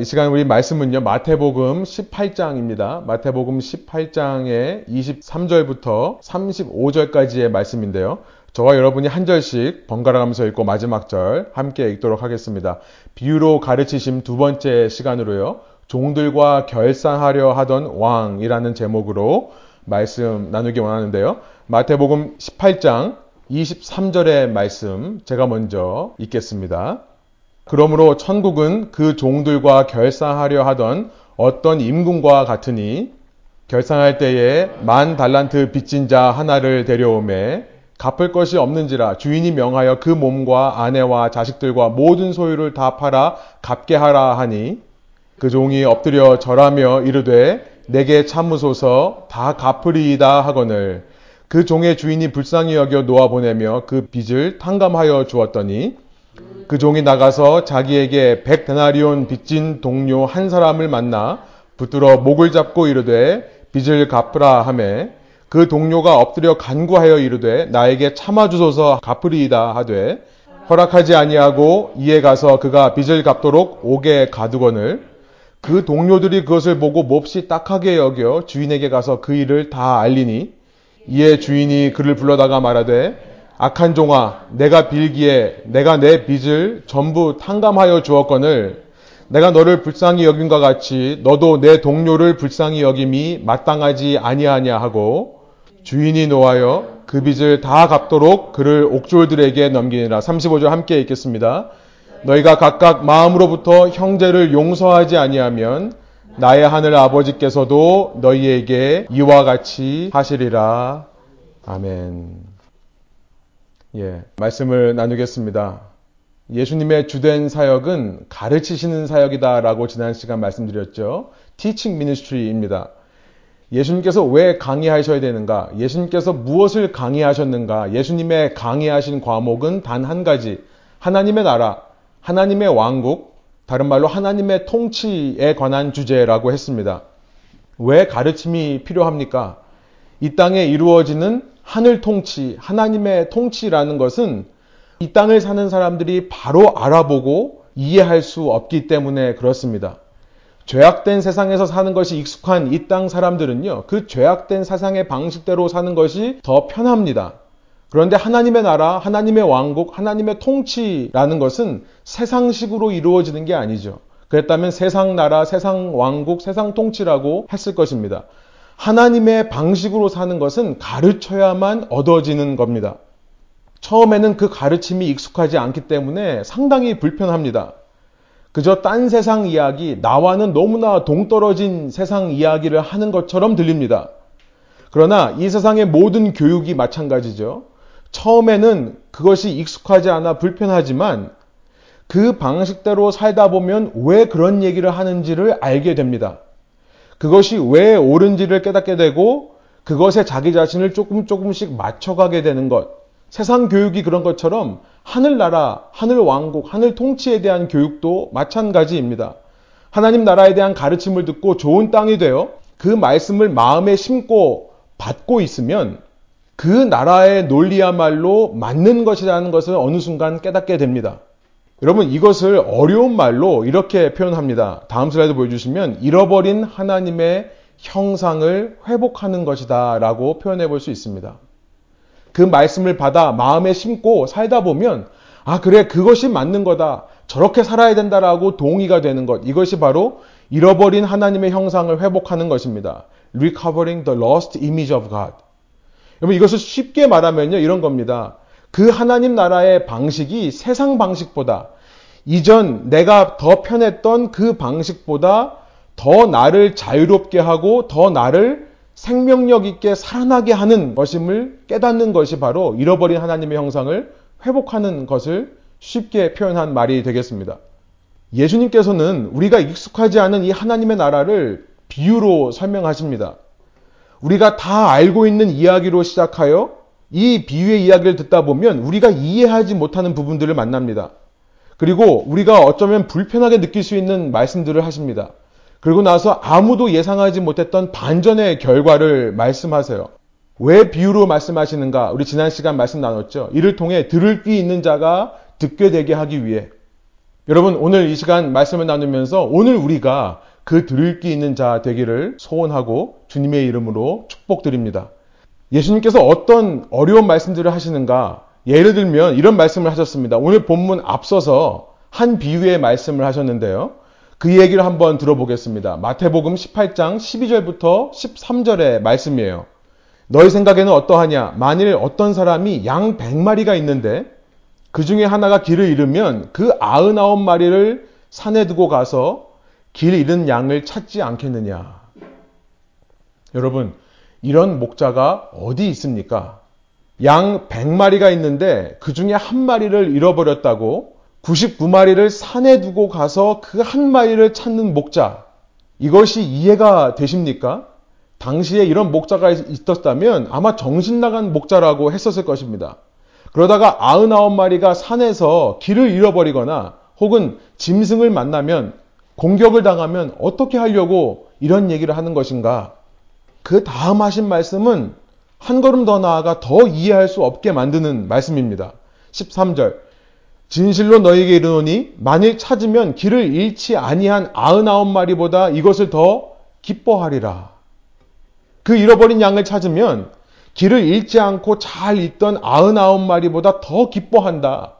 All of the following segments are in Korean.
이 시간 우리 말씀은요, 마태복음 18장입니다. 마태복음 18장의 23절부터 35절까지의 말씀인데요. 저와 여러분이 한 절씩 번갈아 가면서 읽고 마지막 절 함께 읽도록 하겠습니다. 비유로 가르치심 두 번째 시간으로요, 종들과 결산하려 하던 왕이라는 제목으로 말씀 나누기 원하는데요. 마태복음 18장 23절의 말씀 제가 먼저 읽겠습니다. 그러므로 천국은 그 종들과 결산하려 하던 어떤 임금과 같으니 결산할 때에 10,000 달란트 빚진 자 하나를 데려오매 갚을 것이 없는지라 주인이 명하여 그 몸과 아내와 자식들과 모든 소유를 다 팔아 갚게 하라 하니 그 종이 엎드려 절하며 이르되 내게 참으소서 다 갚으리이다 하거늘 그 종의 주인이 불쌍히 여겨 놓아보내며 그 빚을 탕감하여 주었더니 그 종이 나가서 자기에게 100 데나리온 빚진 동료 한 사람을 만나 붙들어 목을 잡고 이르되 빚을 갚으라 하매 그 동료가 엎드려 간구하여 이르되 나에게 참아주소서 갚으리이다 하되 허락하지 아니하고 이에 가서 그가 빚을 갚도록 옥에 가두거늘 그 동료들이 그것을 보고 몹시 딱하게 여겨 주인에게 가서 그 일을 다 알리니 이에 주인이 그를 불러다가 말하되 악한 종아 내가 빌기에 내가 내 빚을 전부 탕감하여 주었거늘 내가 너를 불쌍히 여김과 같이 너도 내 동료를 불쌍히 여김이 마땅하지 아니하냐 하고 주인이 노하여 그 빚을 다 갚도록 그를 옥졸들에게 넘기니라. 35절 함께 읽겠습니다. 너희가 각각 마음으로부터 형제를 용서하지 아니하면 나의 하늘 아버지께서도 너희에게 이와 같이 하시리라. 아멘. 예, 말씀을 나누겠습니다. 예수님의 주된 사역은 가르치시는 사역이다라고 지난 시간 말씀드렸죠. Teaching Ministry입니다. 예수님께서 왜 강의하셔야 되는가? 예수님께서 무엇을 강의하셨는가? 예수님의 강의하신 과목은 단 한 가지. 하나님의 나라, 하나님의 왕국, 다른 말로 하나님의 통치에 관한 주제라고 했습니다. 왜 가르침이 필요합니까? 이 땅에 이루어지는 하늘 통치, 하나님의 통치라는 것은 이 땅을 사는 사람들이 바로 알아보고 이해할 수 없기 때문에 그렇습니다. 죄악된 세상에서 사는 것이 익숙한 이 땅 사람들은요, 그 죄악된 세상의 방식대로 사는 것이 더 편합니다. 그런데 하나님의 나라, 하나님의 왕국, 하나님의 통치라는 것은 세상식으로 이루어지는 게 아니죠. 그랬다면 세상 나라, 세상 왕국, 세상 통치라고 했을 것입니다. 하나님의 방식으로 사는 것은 가르쳐야만 얻어지는 겁니다. 처음에는 그 가르침이 익숙하지 않기 때문에 상당히 불편합니다. 그저 딴 세상 이야기, 나와는 너무나 동떨어진 세상 이야기를 하는 것처럼 들립니다. 그러나 이 세상의 모든 교육이 마찬가지죠. 처음에는 그것이 익숙하지 않아 불편하지만 그 방식대로 살다 보면 왜 그런 얘기를 하는지를 알게 됩니다. 그것이 왜 옳은지를 깨닫게 되고 그것에 자기 자신을 조금씩 맞춰가게 되는 것. 세상 교육이 그런 것처럼 하늘나라, 하늘왕국, 하늘통치에 대한 교육도 마찬가지입니다. 하나님 나라에 대한 가르침을 듣고 좋은 땅이 되어 그 말씀을 마음에 심고 받고 있으면 그 나라의 논리야말로 맞는 것이라는 것을 어느 순간 깨닫게 됩니다. 여러분, 이것을 어려운 말로 이렇게 표현합니다. 다음 슬라이드 보여주시면 잃어버린 하나님의 형상을 회복하는 것이다 라고 표현해 볼 수 있습니다. 그 말씀을 받아 마음에 심고 살다 보면 아 그래 그것이 맞는 거다 저렇게 살아야 된다라고 동의가 되는 것, 이것이 바로 잃어버린 하나님의 형상을 회복하는 것입니다. Recovering the lost image of God. 여러분, 이것을 쉽게 말하면요 이런 겁니다. 그 하나님 나라의 방식이 세상 방식보다 이전 내가 더 편했던 그 방식보다 더 나를 자유롭게 하고 더 나를 생명력 있게 살아나게 하는 것임을 깨닫는 것이 바로 잃어버린 하나님의 형상을 회복하는 것을 쉽게 표현한 말이 되겠습니다. 예수님께서는 우리가 익숙하지 않은 이 하나님의 나라를 비유로 설명하십니다. 우리가 다 알고 있는 이야기로 시작하여 이 비유의 이야기를 듣다 보면 우리가 이해하지 못하는 부분들을 만납니다. 그리고 우리가 어쩌면 불편하게 느낄 수 있는 말씀들을 하십니다. 그리고 나서 아무도 예상하지 못했던 반전의 결과를 말씀하세요. 왜 비유로 말씀하시는가? 우리 지난 시간 말씀 나눴죠. 이를 통해 들을 귀 있는 자가 듣게 되게 하기 위해 여러분, 오늘 이 시간 말씀을 나누면서 오늘 우리가 그 들을기 있는 자 되기를 소원하고 주님의 이름으로 축복드립니다. 예수님께서 어떤 어려운 말씀들을 하시는가? 예를 들면 이런 말씀을 하셨습니다. 오늘 본문 앞서서 한 비유의 말씀을 하셨는데요. 그 얘기를 한번 들어보겠습니다. 마태복음 18장 12절부터 13절의 말씀이에요. 너희 생각에는 어떠하냐? 만일 어떤 사람이 양 100마리가 있는데 그 중에 하나가 길을 잃으면 그 99마리를 산에 두고 가서 길 잃은 양을 찾지 않겠느냐? 여러분, 이런 목자가 어디 있습니까? 양 100마리가 있는데 그 중에 한 마리를 잃어버렸다고 99마리를 산에 두고 가서 그 한 마리를 찾는 목자, 이것이 이해가 되십니까? 당시에 이런 목자가 있었다면 아마 정신나간 목자라고 했었을 것입니다. 그러다가 99마리가 산에서 길을 잃어버리거나 혹은 짐승을 만나면 공격을 당하면 어떻게 하려고 이런 얘기를 하는 것인가? 그 다음 하신 말씀은 한 걸음 더 나아가 더 이해할 수 없게 만드는 말씀입니다. 13절. 진실로 너희에게 이르노니 만일 찾으면 길을 잃지 아니한 99마리보다 이것을 더 기뻐하리라. 그 잃어버린 양을 찾으면 길을 잃지 않고 잘 있던 99마리보다 더 기뻐한다.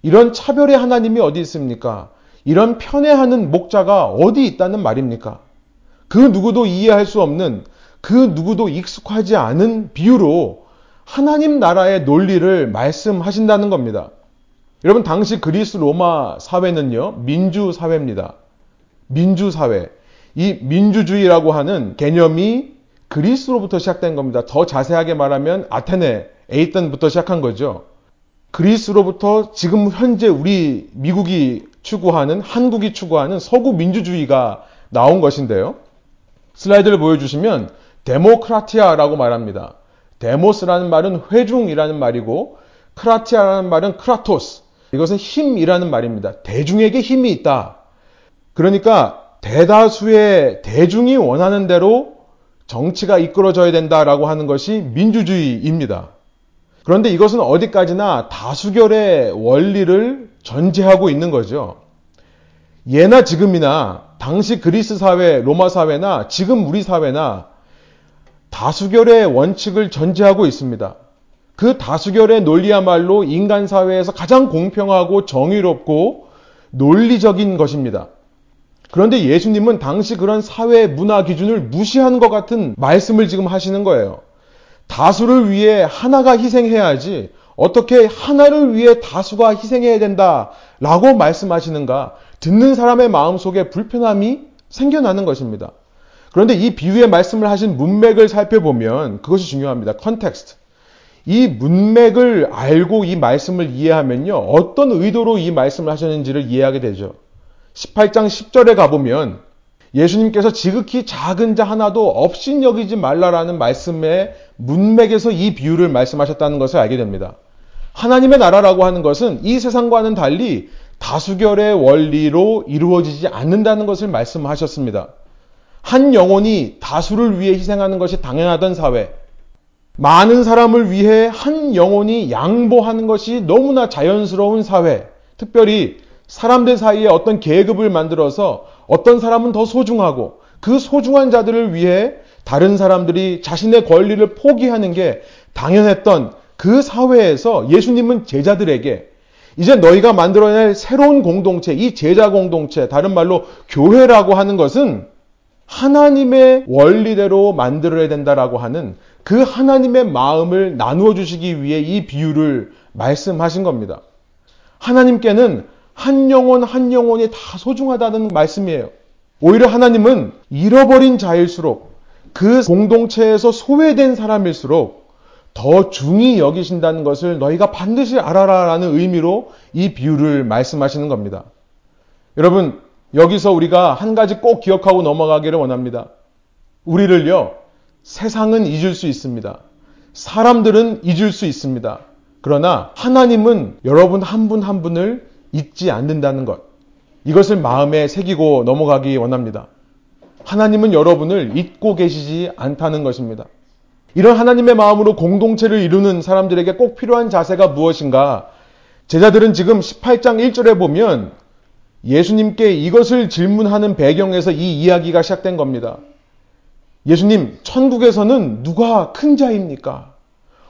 이런 차별의 하나님이 어디 있습니까? 이런 편애하는 목자가 어디 있다는 말입니까? 그 누구도 이해할 수 없는, 그 누구도 익숙하지 않은 비유로 하나님 나라의 논리를 말씀하신다는 겁니다. 여러분, 당시 그리스 로마 사회는요, 민주사회입니다. 민주사회. 이 민주주의라고 하는 개념이 그리스로부터 시작된 겁니다. 더 자세하게 말하면 아테네, 에이튼부터 시작한 거죠. 그리스로부터 지금 현재 우리 미국이 추구하는, 한국이 추구하는 서구 민주주의가 나온 것인데요. 슬라이드를 보여주시면 데모크라티아라고 말합니다. 데모스라는 말은 회중이라는 말이고, 크라티아라는 말은 크라토스, 이것은 힘이라는 말입니다. 대중에게 힘이 있다. 그러니까 대다수의 대중이 원하는 대로 정치가 이끌어져야 된다라고 하는 것이 민주주의입니다. 그런데 이것은 어디까지나 다수결의 원리를 전제하고 있는 거죠. 예나 지금이나 당시 그리스 사회, 로마 사회나 지금 우리 사회나 다수결의 원칙을 전제하고 있습니다. 그 다수결의 논리야말로 인간 사회에서 가장 공평하고 정의롭고 논리적인 것입니다. 그런데 예수님은 당시 그런 사회 문화 기준을 무시한 것 같은 말씀을 지금 하시는 거예요. 다수를 위해 하나가 희생해야지 어떻게 하나를 위해 다수가 희생해야 된다라고 말씀하시는가? 듣는 사람의 마음속에 불편함이 생겨나는 것입니다. 그런데 이 비유의 말씀을 하신 문맥을 살펴보면 그것이 중요합니다. 컨텍스트. 이 문맥을 알고 이 말씀을 이해하면요, 어떤 의도로 이 말씀을 하셨는지를 이해하게 되죠. 18장 10절에 가보면 예수님께서 지극히 작은 자 하나도 업신여기지 말라라는 말씀의 문맥에서 이 비유를 말씀하셨다는 것을 알게 됩니다. 하나님의 나라라고 하는 것은 이 세상과는 달리 다수결의 원리로 이루어지지 않는다는 것을 말씀하셨습니다. 한 영혼이 다수를 위해 희생하는 것이 당연하던 사회, 많은 사람을 위해 한 영혼이 양보하는 것이 너무나 자연스러운 사회, 특별히 사람들 사이에 어떤 계급을 만들어서 어떤 사람은 더 소중하고 그 소중한 자들을 위해 다른 사람들이 자신의 권리를 포기하는 게 당연했던 그 사회에서 예수님은 제자들에게 이제 너희가 만들어낼 새로운 공동체, 이 제자 공동체, 다른 말로 교회라고 하는 것은 하나님의 원리대로 만들어야 된다라고 하는 그 하나님의 마음을 나누어 주시기 위해 이 비유를 말씀하신 겁니다. 하나님께는 한 영혼 한 영혼이 다 소중하다는 말씀이에요. 오히려 하나님은 잃어버린 자일수록, 그 공동체에서 소외된 사람일수록 더 중히 여기신다는 것을 너희가 반드시 알아라라는 의미로 이 비유를 말씀하시는 겁니다. 여러분, 여기서 우리가 한 가지 꼭 기억하고 넘어가기를 원합니다. 우리를요, 세상은 잊을 수 있습니다. 사람들은 잊을 수 있습니다. 그러나 하나님은 여러분 한 분 한 분을 잊지 않는다는 것, 이것을 마음에 새기고 넘어가기 원합니다. 하나님은 여러분을 잊고 계시지 않다는 것입니다. 이런 하나님의 마음으로 공동체를 이루는 사람들에게 꼭 필요한 자세가 무엇인가? 제자들은 지금 18장 1절에 보면 예수님께 이것을 질문하는 배경에서 이 이야기가 시작된 겁니다. 예수님, 천국에서는 누가 큰 자입니까?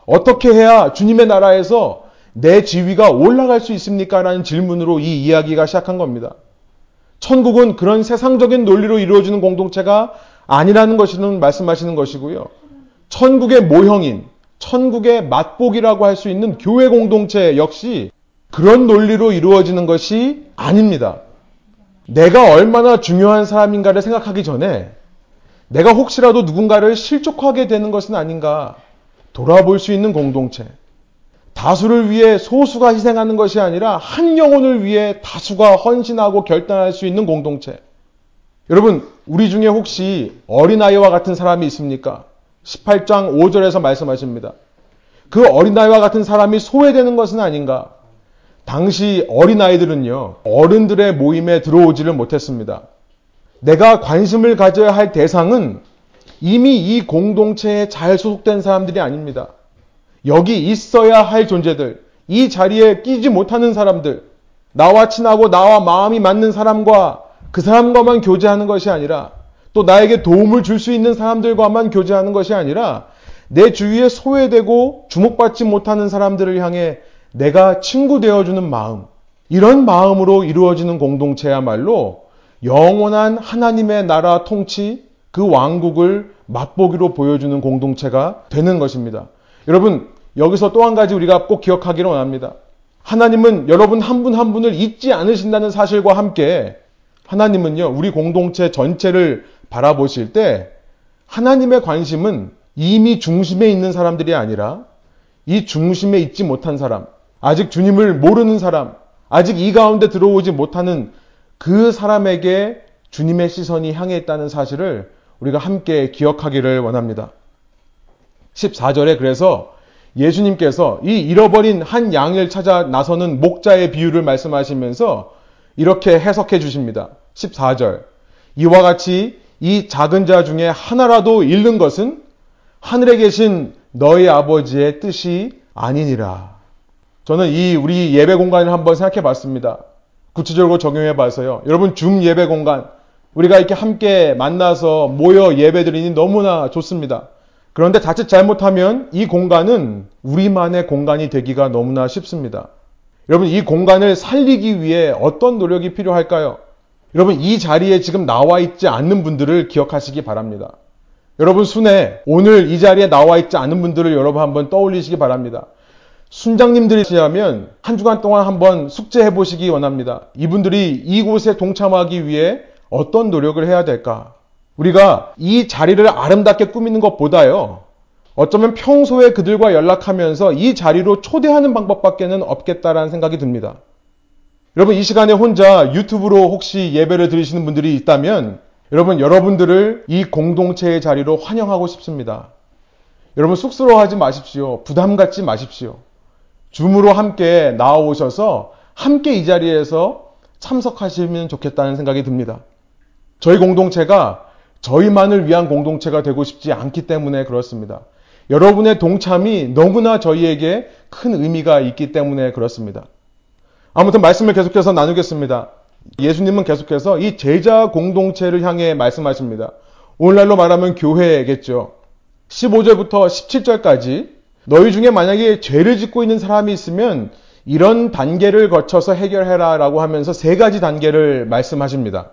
어떻게 해야 주님의 나라에서 내 지위가 올라갈 수 있습니까? 라는 질문으로 이 이야기가 시작한 겁니다. 천국은 그런 세상적인 논리로 이루어지는 공동체가 아니라는 것을 말씀하시는 것이고요. 천국의 모형인, 천국의 맛보기라고 할 수 있는 교회 공동체 역시 그런 논리로 이루어지는 것이 아닙니다. 내가 얼마나 중요한 사람인가를 생각하기 전에 내가 혹시라도 누군가를 실족하게 되는 것은 아닌가 돌아볼 수 있는 공동체. 다수를 위해 소수가 희생하는 것이 아니라 한 영혼을 위해 다수가 헌신하고 결단할 수 있는 공동체. 여러분, 우리 중에 혹시 어린아이와 같은 사람이 있습니까? 18장 5절에서 말씀하십니다. 그 어린아이와 같은 사람이 소외되는 것은 아닌가? 당시 어린아이들은요, 어른들의 모임에 들어오지를 못했습니다. 내가 관심을 가져야 할 대상은 이미 이 공동체에 잘 소속된 사람들이 아닙니다. 여기 있어야 할 존재들, 이 자리에 끼지 못하는 사람들, 나와 친하고 나와 마음이 맞는 사람과 그 사람과만 교제하는 것이 아니라, 또 나에게 도움을 줄 수 있는 사람들과만 교제하는 것이 아니라, 내 주위에 소외되고 주목받지 못하는 사람들을 향해 내가 친구 되어주는 마음, 이런 마음으로 이루어지는 공동체야말로 영원한 하나님의 나라 통치, 그 왕국을 맛보기로 보여주는 공동체가 되는 것입니다. 여러분, 여기서 또 한 가지 우리가 꼭 기억하기를 원합니다. 하나님은 여러분 한 분 한 분을 잊지 않으신다는 사실과 함께 하나님은요, 우리 공동체 전체를 바라보실 때 하나님의 관심은 이미 중심에 있는 사람들이 아니라 이 중심에 있지 못한 사람, 아직 주님을 모르는 사람, 아직 이 가운데 들어오지 못하는 그 사람에게 주님의 시선이 향해 있다는 사실을 우리가 함께 기억하기를 원합니다. 14절에 그래서 예수님께서 이 잃어버린 한 양을 찾아 나서는 목자의 비유를 말씀하시면서 이렇게 해석해 주십니다. 14절. 이와 같이 이 작은 자 중에 하나라도 잃는 것은 하늘에 계신 너희 아버지의 뜻이 아니니라. 저는 이 우리 예배 공간을 한번 생각해 봤습니다. 구체적으로 적용해 봐서요. 여러분, 줌 예배 공간, 우리가 이렇게 함께 만나서 모여 예배드리니 너무나 좋습니다. 그런데 자칫 잘못하면 이 공간은 우리만의 공간이 되기가 너무나 쉽습니다. 여러분, 이 공간을 살리기 위해 어떤 노력이 필요할까요? 여러분, 이 자리에 지금 나와 있지 않는 분들을 기억하시기 바랍니다. 여러분, 순회, 오늘 이 자리에 나와 있지 않은 분들을 여러분 한번 떠올리시기 바랍니다. 순장님들이시라면 한 주간 동안 한번 숙제해 보시기 원합니다. 이분들이 이곳에 동참하기 위해 어떤 노력을 해야 될까? 우리가 이 자리를 아름답게 꾸미는 것보다요, 어쩌면 평소에 그들과 연락하면서 이 자리로 초대하는 방법밖에는 없겠다라는 생각이 듭니다. 여러분, 이 시간에 혼자 유튜브로 혹시 예배를 들으시는 분들이 있다면 여러분, 여러분들을 이 공동체의 자리로 환영하고 싶습니다. 여러분, 쑥스러워하지 마십시오. 부담 갖지 마십시오. 줌으로 함께 나오셔서 함께 이 자리에서 참석하시면 좋겠다는 생각이 듭니다. 저희 공동체가 저희만을 위한 공동체가 되고 싶지 않기 때문에 그렇습니다. 여러분의 동참이 너무나 저희에게 큰 의미가 있기 때문에 그렇습니다. 아무튼 말씀을 계속해서 나누겠습니다. 예수님은 계속해서 이 제자 공동체를 향해 말씀하십니다. 오늘날로 말하면 교회겠죠. 15절부터 17절까지 너희 중에 만약에 죄를 짓고 있는 사람이 있으면 이런 단계를 거쳐서 해결해라 라고 하면서 세 가지 단계를 말씀하십니다.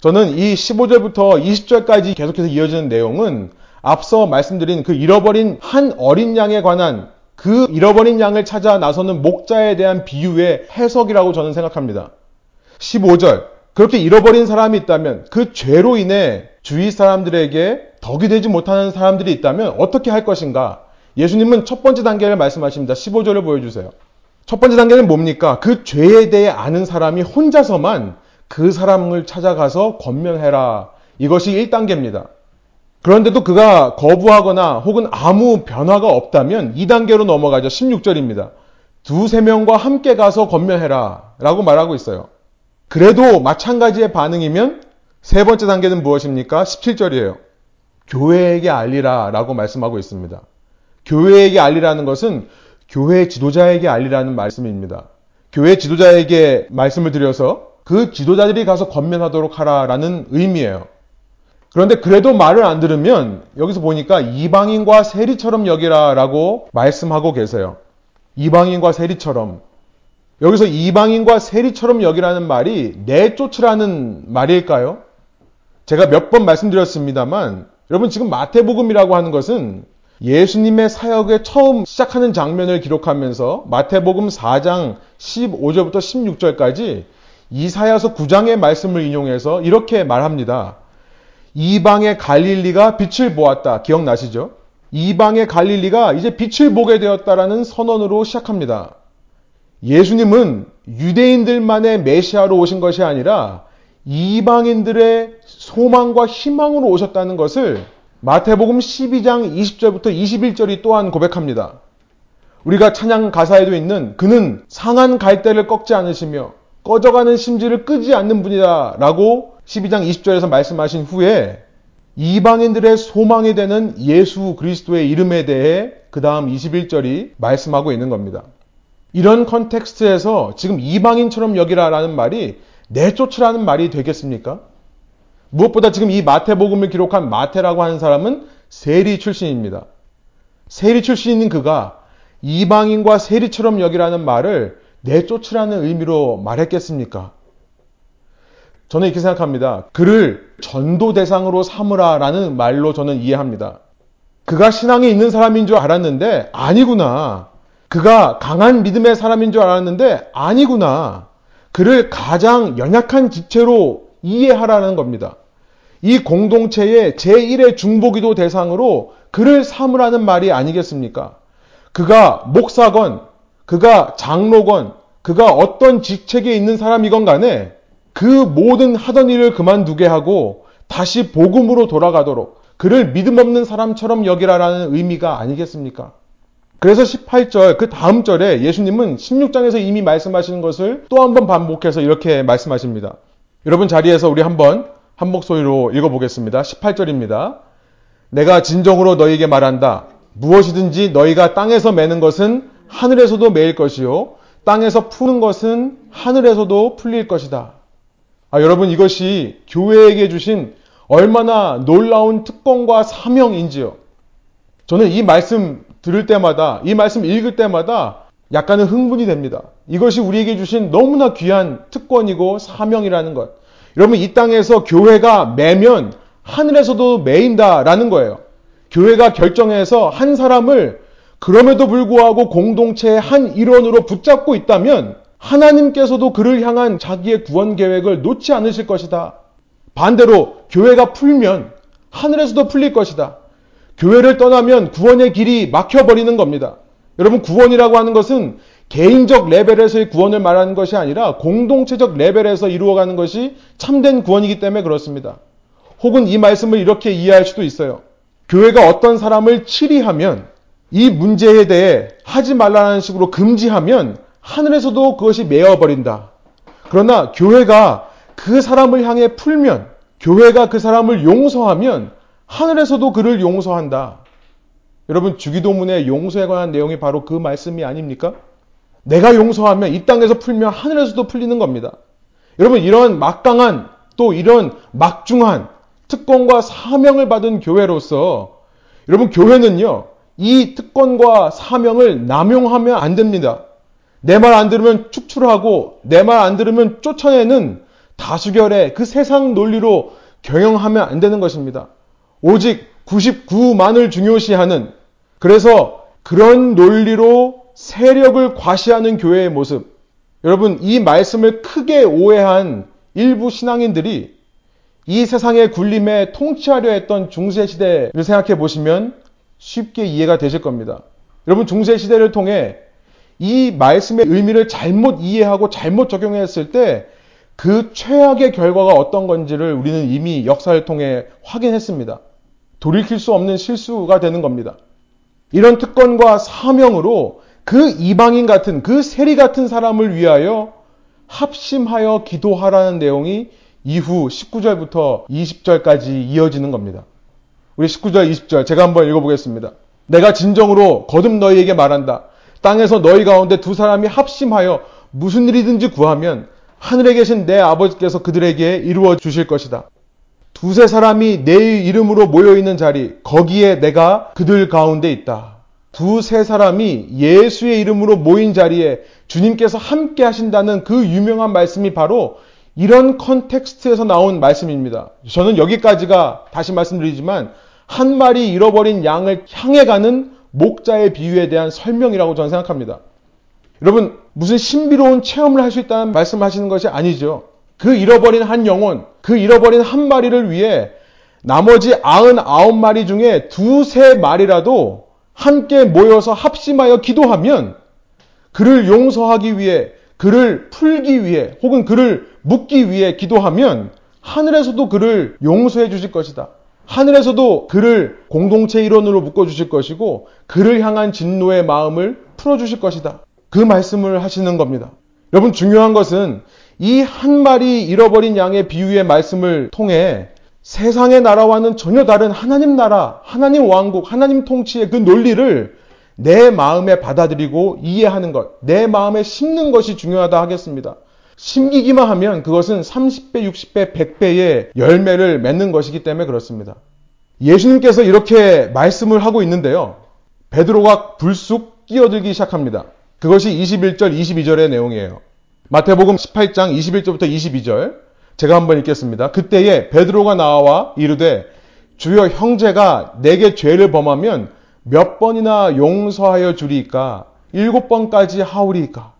저는 이 15절부터 20절까지 계속해서 이어지는 내용은 앞서 말씀드린 그 잃어버린 한 어린 양에 관한 그 잃어버린 양을 찾아 나서는 목자에 대한 비유의 해석이라고 저는 생각합니다. 15절. 그렇게 잃어버린 사람이 있다면, 그 죄로 인해 주위 사람들에게 덕이 되지 못하는 사람들이 있다면 어떻게 할 것인가? 예수님은 첫 번째 단계를 말씀하십니다. 15절을 보여주세요. 첫 번째 단계는 뭡니까? 그 죄에 대해 아는 사람이 혼자서만 그 사람을 찾아가서 권면해라. 이것이 1단계입니다. 그런데도 그가 거부하거나 혹은 아무 변화가 없다면 2단계로 넘어가죠. 16절입니다. 두세 명과 함께 가서 권면해라 라고 말하고 있어요. 그래도 마찬가지의 반응이면 세 번째 단계는 무엇입니까? 17절이에요. 교회에게 알리라 라고 말씀하고 있습니다. 교회에게 알리라는 것은 교회 지도자에게 알리라는 말씀입니다. 교회 지도자에게 말씀을 드려서 그 지도자들이 가서 권면하도록 하라라는 의미예요. 그런데 그래도 말을 안 들으면 여기서 보니까 이방인과 세리처럼 여기라라고 말씀하고 계세요. 이방인과 세리처럼. 여기서 이방인과 세리처럼 여기라는 말이 내쫓으라는 말일까요? 제가 몇 번 말씀드렸습니다만 여러분 지금 마태복음이라고 하는 것은 예수님의 사역에 처음 시작하는 장면을 기록하면서 마태복음 4장 15절부터 16절까지 이사야서 9장의 말씀을 인용해서 이렇게 말합니다. 이방의 갈릴리가 빛을 보았다. 기억나시죠? 이방의 갈릴리가 이제 빛을 보게 되었다라는 선언으로 시작합니다. 예수님은 유대인들만의 메시아로 오신 것이 아니라 이방인들의 소망과 희망으로 오셨다는 것을 마태복음 12장 20절부터 21절이 또한 고백합니다. 우리가 찬양 가사에도 있는 그는 상한 갈대를 꺾지 않으시며 꺼져가는 심지를 끄지 않는 분이다 라고 12장 20절에서 말씀하신 후에 이방인들의 소망이 되는 예수 그리스도의 이름에 대해 그 다음 21절이 말씀하고 있는 겁니다. 이런 컨텍스트에서 지금 이방인처럼 여기라라는 말이 내쫓으라는 말이 되겠습니까? 무엇보다 지금 이 마태복음을 기록한 마태라고 하는 사람은 세리 출신입니다. 세리 출신인 그가 이방인과 세리처럼 여기라는 말을 내쫓으라는 의미로 말했겠습니까? 저는 이렇게 생각합니다. 그를 전도 대상으로 삼으라라는 말로 저는 이해합니다. 그가 신앙이 있는 사람인 줄 알았는데 아니구나. 그가 강한 믿음의 사람인 줄 알았는데 아니구나. 그를 가장 연약한 지체로 이해하라는 겁니다. 이 공동체의 제1의 중보기도 대상으로 그를 삼으라는 말이 아니겠습니까? 그가 목사건, 그가 장로건, 그가 어떤 직책에 있는 사람이건 간에 그 모든 하던 일을 그만두게 하고 다시 복음으로 돌아가도록 그를 믿음 없는 사람처럼 여기라라는 의미가 아니겠습니까? 그래서 18절, 그 다음 절에 예수님은 16장에서 이미 말씀하시는 것을 또 한 번 반복해서 이렇게 말씀하십니다. 여러분 자리에서 우리 한 목소리로 읽어보겠습니다. 18절입니다. 내가 진정으로 너희에게 말한다. 무엇이든지 너희가 땅에서 매는 것은 하늘에서도 매일 것이요. 땅에서 푸는 것은 하늘에서도 풀릴 것이다. 여러분 이것이 교회에게 주신 얼마나 놀라운 특권과 사명인지요. 저는 이 말씀 들을 때마다, 이 말씀 읽을 때마다 약간은 흥분이 됩니다. 이것이 우리에게 주신 너무나 귀한 특권이고 사명이라는 것. 여러분 이 땅에서 교회가 매면 하늘에서도 매인다라는 거예요. 교회가 결정해서 한 사람을 그럼에도 불구하고 공동체의 한 일원으로 붙잡고 있다면 하나님께서도 그를 향한 자기의 구원 계획을 놓지 않으실 것이다. 반대로 교회가 풀면 하늘에서도 풀릴 것이다. 교회를 떠나면 구원의 길이 막혀버리는 겁니다. 여러분 구원이라고 하는 것은 개인적 레벨에서의 구원을 말하는 것이 아니라 공동체적 레벨에서 이루어가는 것이 참된 구원이기 때문에 그렇습니다. 혹은 이 말씀을 이렇게 이해할 수도 있어요. 교회가 어떤 사람을 치리하면 이 문제에 대해 하지 말라는 식으로 금지하면 하늘에서도 그것이 메어버린다. 그러나 교회가 그 사람을 향해 풀면, 교회가 그 사람을 용서하면 하늘에서도 그를 용서한다. 여러분 주기도문의 용서에 관한 내용이 바로 그 말씀이 아닙니까? 내가 용서하면 이 땅에서 풀면 하늘에서도 풀리는 겁니다. 여러분 이런 막강한 또 이런 막중한 특권과 사명을 받은 교회로서 여러분 교회는요. 이 특권과 사명을 남용하면 안 됩니다. 내 말 안 들으면 축출하고 내 말 안 들으면 쫓아내는 다수결의 그 세상 논리로 경영하면 안 되는 것입니다. 오직 99만을 중요시하는, 그래서 그런 논리로 세력을 과시하는 교회의 모습. 여러분 이 말씀을 크게 오해한 일부 신앙인들이 이 세상의 굴림에 통치하려 했던 중세시대를 생각해 보시면 쉽게 이해가 되실 겁니다. 여러분 중세시대를 통해 이 말씀의 의미를 잘못 이해하고 잘못 적용했을 때 그 최악의 결과가 어떤 건지를 우리는 이미 역사를 통해 확인했습니다. 돌이킬 수 없는 실수가 되는 겁니다. 이런 특권과 사명으로 그 이방인 같은, 그 세리 같은 사람을 위하여 합심하여 기도하라는 내용이 이후 19절부터 20절까지 이어지는 겁니다. 우리 19절, 20절 제가 한번 읽어보겠습니다. 내가 진정으로 거듭 너희에게 말한다. 땅에서 너희 가운데 두 사람이 합심하여 무슨 일이든지 구하면 하늘에 계신 내 아버지께서 그들에게 이루어 주실 것이다. 두세 사람이 내 이름으로 모여있는 자리, 거기에 내가 그들 가운데 있다. 두세 사람이 예수의 이름으로 모인 자리에 주님께서 함께 하신다는 그 유명한 말씀이 바로 이런 컨텍스트에서 나온 말씀입니다. 저는 여기까지가 다시 말씀드리지만 한 마리 잃어버린 양을 향해 가는 목자의 비유에 대한 설명이라고 저는 생각합니다. 여러분, 무슨 신비로운 체험을 할 수 있다는 말씀하시는 것이 아니죠. 그 잃어버린 한 영혼, 그 잃어버린 한 마리를 위해 나머지 99마리 중에 두세 마리라도 함께 모여서 합심하여 기도하면 그를 용서하기 위해, 그를 풀기 위해, 혹은 그를 묶기 위해 기도하면 하늘에서도 그를 용서해 주실 것이다. 하늘에서도 그를 공동체 일원으로 묶어 주실 것이고 그를 향한 진노의 마음을 풀어 주실 것이다. 그 말씀을 하시는 겁니다. 여러분, 중요한 것은 이 한 마리 잃어버린 양의 비유의 말씀을 통해 세상의 나라와는 전혀 다른 하나님 나라, 하나님 왕국, 하나님 통치의 그 논리를 내 마음에 받아들이고 이해하는 것, 내 마음에 심는 것이 중요하다 하겠습니다. 심기기만 하면 그것은 30배, 60배, 100배의 열매를 맺는 것이기 때문에 그렇습니다. 예수님께서 이렇게 말씀을 하고 있는데요. 베드로가 불쑥 끼어들기 시작합니다. 그것이 21절, 22절의 내용이에요. 마태복음 18장 21절부터 22절. 제가 한번 읽겠습니다. 그때에 베드로가 나와 이르되 주여, 형제가 내게 죄를 범하면 몇 번이나 용서하여 주리이까? 7번까지 하오리이까?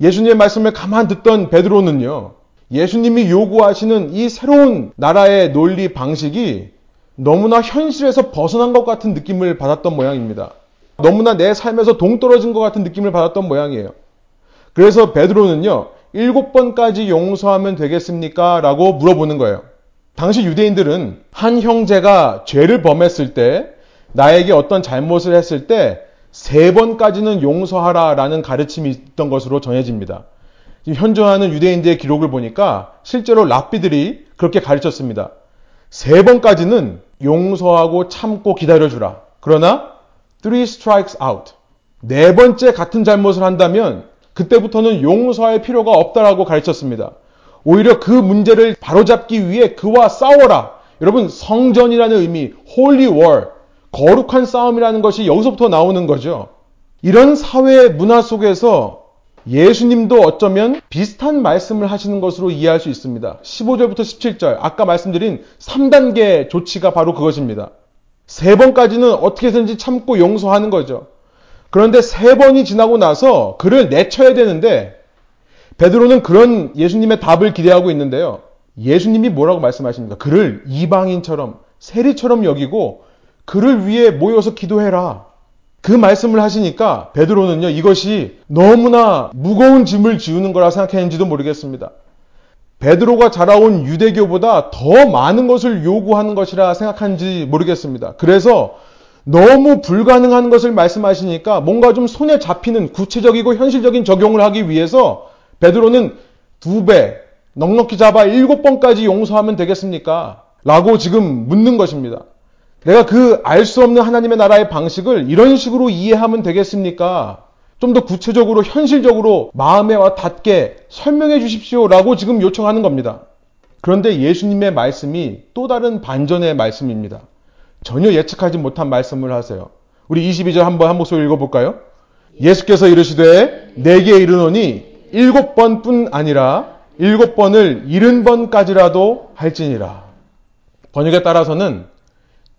예수님의 말씀을 가만 듣던 베드로는요, 예수님이 요구하시는 이 새로운 나라의 논리 방식이 너무나 현실에서 벗어난 것 같은 느낌을 받았던 모양입니다. 너무나 내 삶에서 동떨어진 것 같은 느낌을 받았던 모양이에요. 그래서 베드로는요, 7번까지 용서하면 되겠습니까? 라고 물어보는 거예요. 당시 유대인들은 한 형제가 죄를 범했을 때, 나에게 어떤 잘못을 했을 때 3번까지는 용서하라 라는 가르침이 있던 것으로 전해집니다. 현존하는 유대인들의 기록을 보니까 실제로 랍비들이 그렇게 가르쳤습니다. 3번까지는 용서하고 참고 기다려주라. 그러나 3 strikes out, 4번째 같은 잘못을 한다면 그때부터는 용서할 필요가 없다라고 가르쳤습니다. 오히려 그 문제를 바로잡기 위해 그와 싸워라. 여러분, 성전이라는 의미, holy war, 거룩한 싸움이라는 것이 여기서부터 나오는 거죠. 이런 사회의 문화 속에서 예수님도 어쩌면 비슷한 말씀을 하시는 것으로 이해할 수 있습니다. 15절부터 17절, 아까 말씀드린 3단계 조치가 바로 그것입니다. 3번까지는 어떻게든지 참고 용서하는 거죠. 그런데 3번이 지나고 나서 그를 내쳐야 되는데 베드로는 그런 예수님의 답을 기대하고 있는데요. 예수님이 뭐라고 말씀하십니까? 그를 이방인처럼, 세리처럼 여기고 그를 위해 모여서 기도해라. 그 말씀을 하시니까 베드로는요, 이것이 너무나 무거운 짐을 지우는 거라 생각했는지도 모르겠습니다. 베드로가 자라온 유대교보다 더 많은 것을 요구하는 것이라 생각하는지 모르겠습니다. 그래서 너무 불가능한 것을 말씀하시니까 뭔가 좀 손에 잡히는 구체적이고 현실적인 적용을 하기 위해서 베드로는 2배, 넉넉히 잡아 7번까지 용서하면 되겠습니까? 라고 지금 묻는 것입니다. 내가 그 알 수 없는 하나님의 나라의 방식을 이런 식으로 이해하면 되겠습니까? 좀 더 구체적으로, 현실적으로 마음에 와 닿게 설명해 주십시오 라고 지금 요청하는 겁니다. 그런데 예수님의 말씀이 또 다른 반전의 말씀입니다. 전혀 예측하지 못한 말씀을 하세요. 우리 22절 한번 한 목소리 읽어볼까요? 예수께서 이르시되 내게 이르노니 7번뿐 아니라 7번을 70번까지라도 할지니라. 번역에 따라서는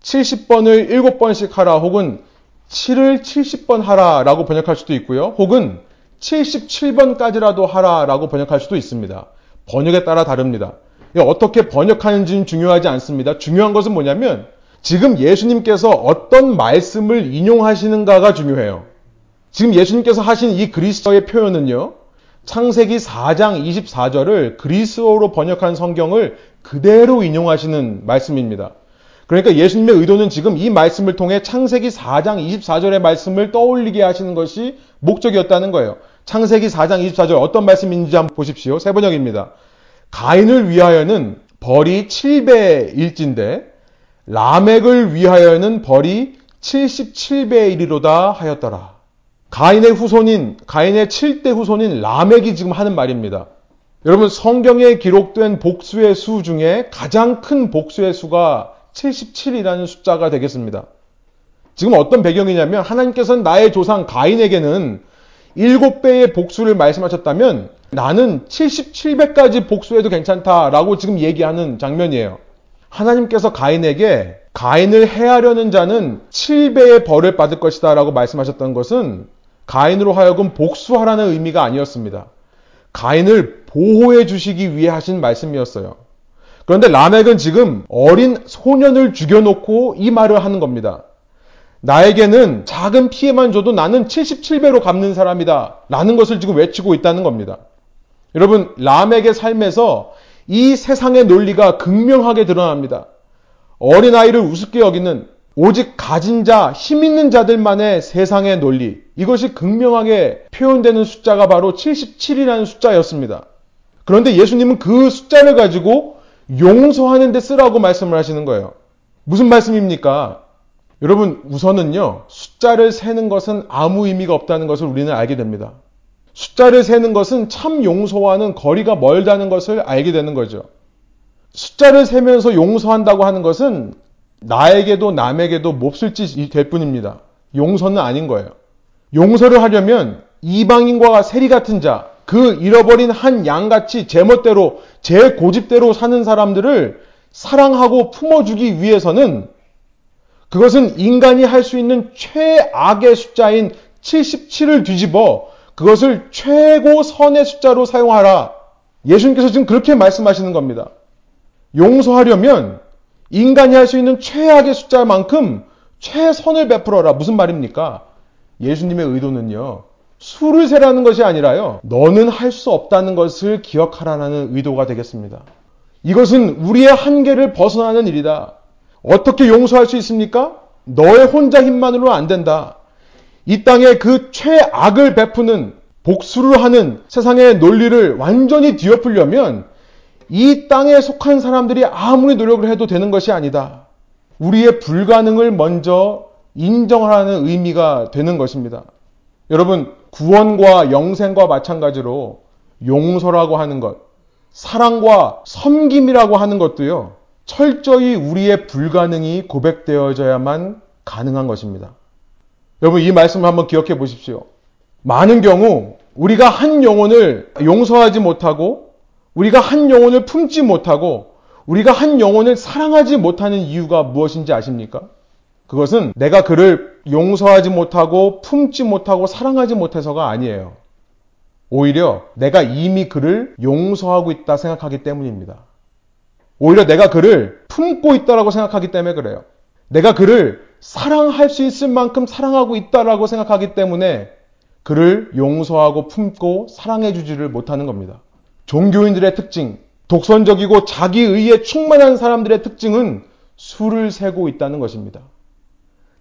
70번을 7번씩 하라, 혹은 7을 70번 하라 라고 번역할 수도 있고요. 혹은 77번까지라도 하라 라고 번역할 수도 있습니다. 번역에 따라 다릅니다. 어떻게 번역하는지는 중요하지 않습니다. 중요한 것은 뭐냐면 지금 예수님께서 어떤 말씀을 인용하시는가가 중요해요. 지금 예수님께서 하신 이 그리스어의 표현은요, 창세기 4장 24절을 그리스어로 번역한 성경을 그대로 인용하시는 말씀입니다. 그러니까 예수님의 의도는 지금 이 말씀을 통해 창세기 4장 24절의 말씀을 떠올리게 하시는 것이 목적이었다는 거예요. 창세기 4장 24절 어떤 말씀인지 한번 보십시오. 새번역입니다. 가인을 위하여는 벌이 7배의 일진데 라멕을 위하여는 벌이 77배의 일이로다 하였더라. 가인의 후손인, 가인의 7대 후손인 라멕이 지금 하는 말입니다. 여러분, 성경에 기록된 복수의 수 중에 가장 큰 복수의 수가 77이라는 숫자가 되겠습니다. 지금 어떤 배경이냐면 하나님께서는 나의 조상 가인에게는 7배의 복수를 말씀하셨다면 나는 77배까지 복수해도 괜찮다라고 지금 얘기하는 장면이에요. 하나님께서 가인에게 가인을 해하려는 자는 7배의 벌을 받을 것이다 라고 말씀하셨던 것은 가인으로 하여금 복수하라는 의미가 아니었습니다. 가인을 보호해 주시기 위해 하신 말씀이었어요. 그런데 라멕은 지금 어린 소년을 죽여놓고 이 말을 하는 겁니다. 나에게는 작은 피해만 줘도 나는 77배로 갚는 사람이다 라는 것을 지금 외치고 있다는 겁니다. 여러분, 라멕의 삶에서 이 세상의 논리가 극명하게 드러납니다. 어린아이를 우습게 여기는 오직 가진 자, 힘 있는 자들만의 세상의 논리, 이것이 극명하게 표현되는 숫자가 바로 77이라는 숫자였습니다. 그런데 예수님은 그 숫자를 가지고 용서하는 데 쓰라고 말씀을 하시는 거예요. 무슨 말씀입니까? 여러분, 우선은요, 숫자를 세는 것은 아무 의미가 없다는 것을 우리는 알게 됩니다. 숫자를 세는 것은 참 용서와는 거리가 멀다는 것을 알게 되는 거죠. 숫자를 세면서 용서한다고 하는 것은 나에게도 남에게도 몹쓸 짓이 될 뿐입니다. 용서는 아닌 거예요. 용서를 하려면 이방인과 세리 같은 자, 그 잃어버린 한 양같이 제멋대로, 제 고집대로 사는 사람들을 사랑하고 품어주기 위해서는 그것은 인간이 할 수 있는 최악의 숫자인 77을 뒤집어 그것을 최고 선의 숫자로 사용하라. 예수님께서 지금 그렇게 말씀하시는 겁니다. 용서하려면 인간이 할 수 있는 최악의 숫자만큼 최선을 베풀어라. 무슨 말입니까? 예수님의 의도는요, 수를 세라는 것이 아니라요, 너는 할 수 없다는 것을 기억하라는 의도가 되겠습니다. 이것은 우리의 한계를 벗어나는 일이다. 어떻게 용서할 수 있습니까? 너의 혼자 힘만으로는 안 된다. 이 땅에 그 최악을 베푸는, 복수를 하는 세상의 논리를 완전히 뒤엎으려면 이 땅에 속한 사람들이 아무리 노력을 해도 되는 것이 아니다. 우리의 불가능을 먼저 인정하라는 의미가 되는 것입니다. 여러분, 구원과 영생과 마찬가지로 용서라고 하는 것, 사랑과 섬김이라고 하는 것도요, 철저히 우리의 불가능이 고백되어져야만 가능한 것입니다. 여러분, 이 말씀을 한번 기억해 보십시오. 많은 경우 우리가 한 영혼을 용서하지 못하고, 우리가 한 영혼을 품지 못하고, 우리가 한 영혼을 사랑하지 못하는 이유가 무엇인지 아십니까? 그것은 내가 그를 용서하지 못하고 품지 못하고 사랑하지 못해서가 아니에요. 오히려 내가 이미 그를 용서하고 있다 생각하기 때문입니다. 오히려 내가 그를 품고 있다라고 생각하기 때문에 그래요. 내가 그를 사랑할 수 있을 만큼 사랑하고 있다라고 생각하기 때문에 그를 용서하고 품고 사랑해주지를 못하는 겁니다. 종교인들의 특징, 독선적이고 자기의에 충만한 사람들의 특징은 수를 세고 있다는 것입니다.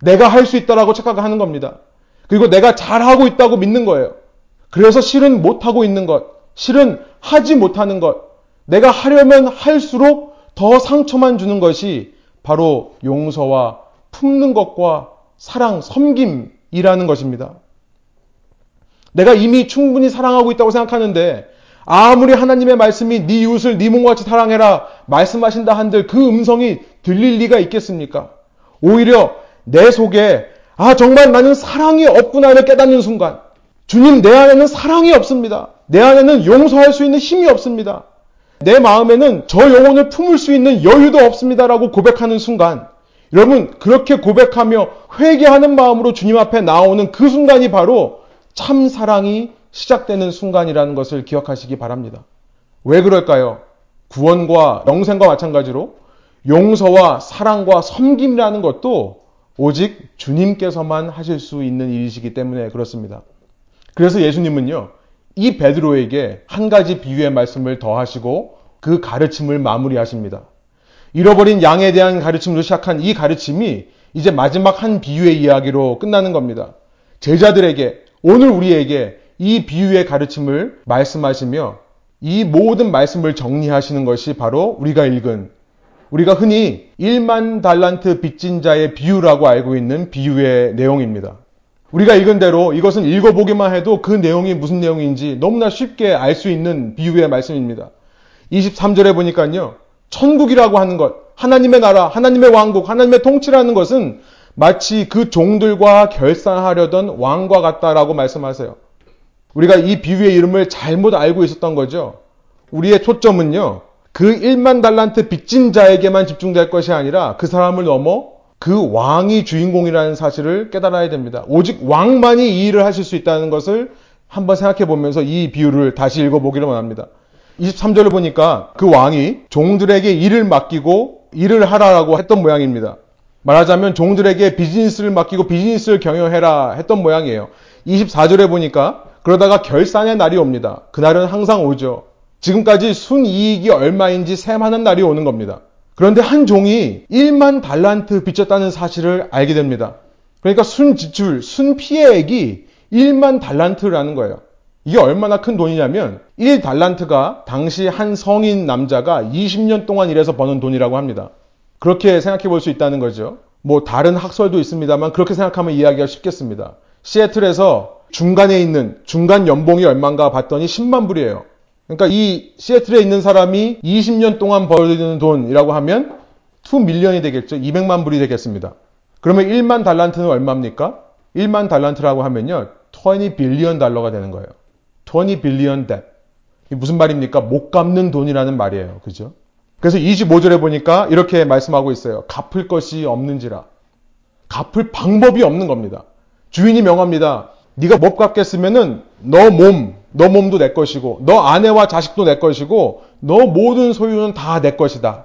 내가 할 수 있다라고 착각하는 겁니다. 그리고 내가 잘하고 있다고 믿는 거예요. 그래서 실은 못하고 있는 것, 실은 하지 못하는 것, 내가 하려면 할수록 더 상처만 주는 것이 바로 용서와 품는 것과 사랑, 섬김이라는 것입니다. 내가 이미 충분히 사랑하고 있다고 생각하는데 아무리 하나님의 말씀이 네 이웃을 네 몸같이 사랑해라 말씀하신다 한들 그 음성이 들릴 리가 있겠습니까? 오히려 내 속에 정말 나는 사랑이 없구나를 깨닫는 순간, 주님, 내 안에는 사랑이 없습니다. 내 안에는 용서할 수 있는 힘이 없습니다. 내 마음에는 저 영혼을 품을 수 있는 여유도 없습니다라고 고백하는 순간, 여러분, 그렇게 고백하며 회개하는 마음으로 주님 앞에 나오는 그 순간이 바로 참 사랑이 시작되는 순간이라는 것을 기억하시기 바랍니다. 왜 그럴까요? 구원과 영생과 마찬가지로 용서와 사랑과 섬김이라는 것도 오직 주님께서만 하실 수 있는 일이시기 때문에 그렇습니다. 그래서 예수님은요, 이 베드로에게 한 가지 비유의 말씀을 더하시고 그 가르침을 마무리하십니다. 잃어버린 양에 대한 가르침으로 시작한 이 가르침이 이제 마지막 한 비유의 이야기로 끝나는 겁니다. 제자들에게, 오늘 우리에게 이 비유의 가르침을 말씀하시며 이 모든 말씀을 정리하시는 것이 바로 우리가 읽은, 우리가 흔히 1만 달란트 빚진 자의 비유라고 알고 있는 비유의 내용입니다. 우리가 읽은 대로 이것은 읽어보기만 해도 그 내용이 무슨 내용인지 너무나 쉽게 알 수 있는 비유의 말씀입니다. 23절에 보니까요. 천국이라고 하는 것, 하나님의 나라, 하나님의 왕국, 하나님의 통치라는 것은 마치 그 종들과 결산하려던 왕과 같다라고 말씀하세요. 우리가 이 비유의 이름을 잘못 알고 있었던 거죠. 우리의 초점은요. 그 1만 달란트 빚진 자에게만 집중될 것이 아니라 그 사람을 넘어 그 왕이 주인공이라는 사실을 깨달아야 됩니다. 오직 왕만이 이 일을 하실 수 있다는 것을 한번 생각해 보면서 이 비유를 다시 읽어보기를 원합니다. 23절을 보니까 그 왕이 종들에게 일을 맡기고 일을 하라라고 했던 모양입니다. 말하자면 종들에게 비즈니스를 맡기고 비즈니스를 경영해라 했던 모양이에요. 24절에 보니까 그러다가 결산의 날이 옵니다. 그날은 항상 오죠. 지금까지 순이익이 얼마인지 셈하는 날이 오는 겁니다. 그런데 한 종이 1만 달란트 빚졌다는 사실을 알게 됩니다. 그러니까 순지출, 순피해액이 1만 달란트라는 거예요. 이게 얼마나 큰 돈이냐면 1달란트가 당시 한 성인 남자가 20년 동안 일해서 버는 돈이라고 합니다. 그렇게 생각해 볼 수 있다는 거죠. 뭐 다른 학설도 있습니다만 그렇게 생각하면 이해하기가 쉽겠습니다. 시애틀에서 중간에 있는 중간 연봉이 얼마인가 봤더니 10만 불이에요. 그러니까 이 시애틀에 있는 사람이 20년 동안 벌어들이는 돈이라고 하면 2밀리언이 되겠죠. 200만 불이 되겠습니다. 그러면 1만 달란트는 얼마입니까? 1만 달란트라고 하면요. 20 빌리언 달러가 되는 거예요. 20 빌리언 debt. 이게 무슨 말입니까? 못 갚는 돈이라는 말이에요. 그죠? 그래서 25절에 보니까 이렇게 말씀하고 있어요. 갚을 것이 없는지라. 갚을 방법이 없는 겁니다. 주인이 명합니다. 네가 못 갚겠으면은 너 몸도 내 것이고 너 아내와 자식도 내 것이고 너 모든 소유는 다 내 것이다.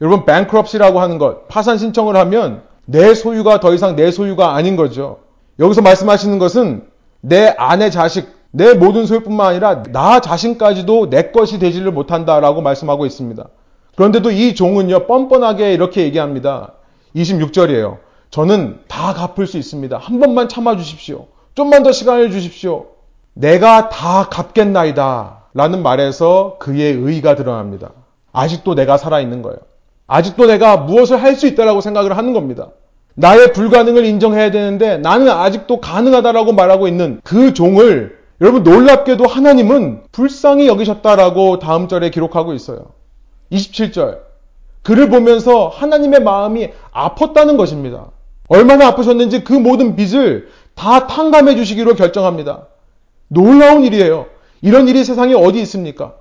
여러분 bankruptcy라고 하는 것, 파산 신청을 하면 내 소유가 더 이상 내 소유가 아닌 거죠. 여기서 말씀하시는 것은 내 아내, 자식, 내 모든 소유뿐만 아니라 나 자신까지도 내 것이 되지를 못한다라고 말씀하고 있습니다. 그런데도 이 종은요 뻔뻔하게 이렇게 얘기합니다. 26절이에요. 저는 다 갚을 수 있습니다. 한 번만 참아주십시오. 좀만 더 시간을 주십시오. 내가 다 갚겠나이다 라는 말에서 그의 의의가 드러납니다. 아직도 내가 살아있는 거예요. 아직도 내가 무엇을 할 수 있다라고 생각을 하는 겁니다. 나의 불가능을 인정해야 되는데 나는 아직도 가능하다라고 말하고 있는 그 종을 여러분 놀랍게도 하나님은 불쌍히 여기셨다라고 다음 절에 기록하고 있어요. 27절 그를 보면서 하나님의 마음이 아팠다는 것입니다. 얼마나 아프셨는지 그 모든 빚을 다 탕감해 주시기로 결정합니다. 놀라운 일이에요. 이런 일이 세상에 어디 있습니까?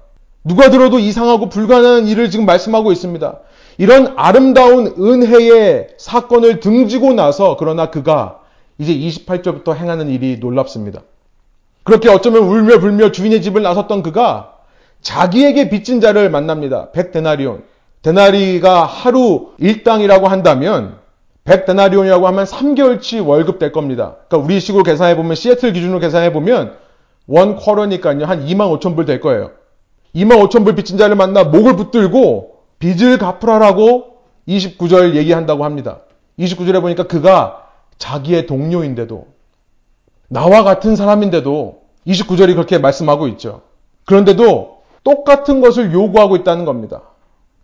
누가 들어도 이상하고 불가능한 일을 지금 말씀하고 있습니다. 이런 아름다운 은혜의 사건을 등지고 나서 그러나 그가 이제 28절부터 행하는 일이 놀랍습니다. 그렇게 어쩌면 울며 불며 주인의 집을 나섰던 그가 자기에게 빚진 자를 만납니다. 100데나리온. 데나리가 하루 일당이라고 한다면 100데나리온이라고 하면 3개월치 월급 될 겁니다. 그러니까 우리 식으로 계산해보면 시애틀 기준으로 계산해보면 원 쿼터니까요. 한 25,000불 될 거예요. 25,000불 빚진 자를 만나 목을 붙들고 빚을 갚으라라고 29절 얘기한다고 합니다. 29절에 보니까 그가 자기의 동료인데도 나와 같은 사람인데도 29절이 그렇게 말씀하고 있죠. 그런데도 똑같은 것을 요구하고 있다는 겁니다.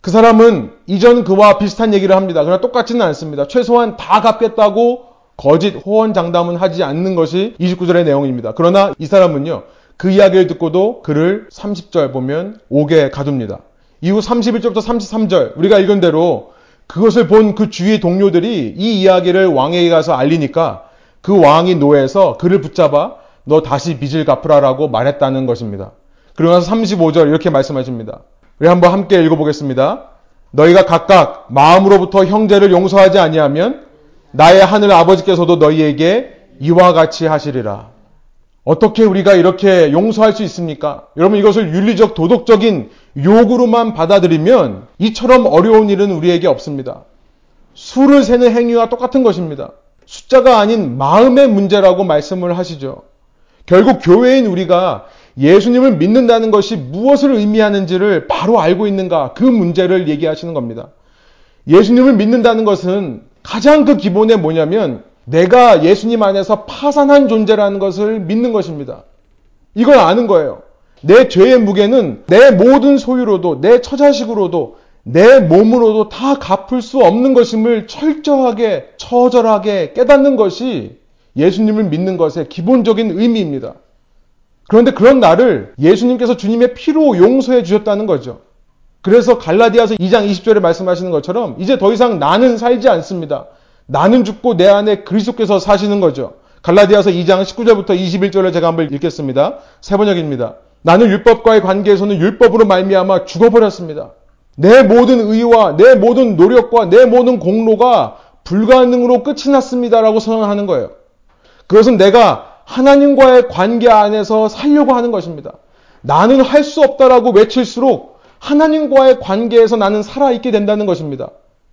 그 사람은 이전 그와 비슷한 얘기를 합니다. 그러나 똑같지는 않습니다. 최소한 다 갚겠다고 거짓 호언장담은 하지 않는 것이 29절의 내용입니다. 그러나 이 사람은요. 그 이야기를 듣고도 그를 30절 보면 옥에 가둡니다. 이후 31절부터 33절 우리가 읽은 대로 그것을 본 그 주위의 동료들이 이 이야기를 왕에게 가서 알리니까 그 왕이 노해서 그를 붙잡아 너 다시 빚을 갚으라라고 말했다는 것입니다. 그리고 나서 35절 이렇게 말씀하십니다. 우리 한번 함께 읽어보겠습니다. 너희가 각각 마음으로부터 형제를 용서하지 아니하면 나의 하늘 아버지께서도 너희에게 이와 같이 하시리라. 어떻게 우리가 이렇게 용서할 수 있습니까? 여러분 이것을 윤리적 도덕적인 요구로만 받아들이면 이처럼 어려운 일은 우리에게 없습니다. 수를 세는 행위와 똑같은 것입니다. 숫자가 아닌 마음의 문제라고 말씀을 하시죠. 결국 교회인 우리가 예수님을 믿는다는 것이 무엇을 의미하는지를 바로 알고 있는가 그 문제를 얘기하시는 겁니다. 예수님을 믿는다는 것은 가장 그 기본에 뭐냐면 내가 예수님 안에서 파산한 존재라는 것을 믿는 것입니다. 이걸 아는 거예요. 내 죄의 무게는 내 모든 소유로도 내 처자식으로도 내 몸으로도 다 갚을 수 없는 것임을 철저하게, 처절하게 깨닫는 것이 예수님을 믿는 것의 기본적인 의미입니다. 그런데 그런 나를 예수님께서 주님의 피로 용서해 주셨다는 거죠. 그래서 갈라디아서 2장 20절에 말씀하시는 것처럼 이제 더 이상 나는 살지 않습니다. 나는 죽고 내 안에 그리스도께서 사시는 거죠. 갈라디아서 2장 19절부터 21절을 제가 한번 읽겠습니다. 새번역입니다. 나는 율법과의 관계에서는 율법으로 말미암아 죽어버렸습니다. 내 모든 의와 내 모든 노력과 내 모든 공로가 불가능으로 끝이 났습니다라고 선언하는 거예요. 그것은 내가 하나님과의 관계 안에서 살려고 하는 것입니다. 나는 할 수 없다라고 외칠수록 하나님과의 관계에서 나는 살아있게 된다는 것입니다.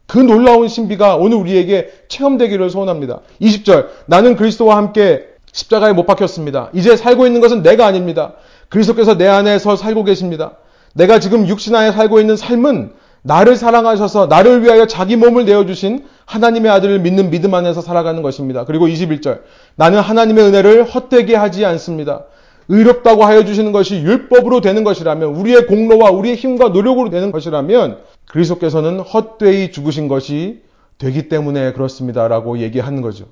그 놀라운 신비가 오늘 우리에게 체험되기를 소원합니다. 20절, 나는 그리스도와 함께 십자가에 못 박혔습니다. 이제 살고 있는 것은 내가 아닙니다. 그리스도께서 내 안에서 살고 계십니다. 내가 지금 육신 안에 살고 있는 삶은 나를 사랑하셔서 나를 위하여 자기 몸을 내어주신 하나님의 아들을 믿는 믿음 안에서 살아가는 것입니다. 그리고 21절, 나는 하나님의 은혜를 헛되게 하지 않습니다. 의롭다고 하여 주시는 것이 율법으로 되는 것이라면, 우리의 공로와 우리의 힘과 노력으로 되는 것이라면 그리스도께서는 헛되이 죽으신 것이 되기 때문에 그렇습니다. 라고 얘기하는 거죠.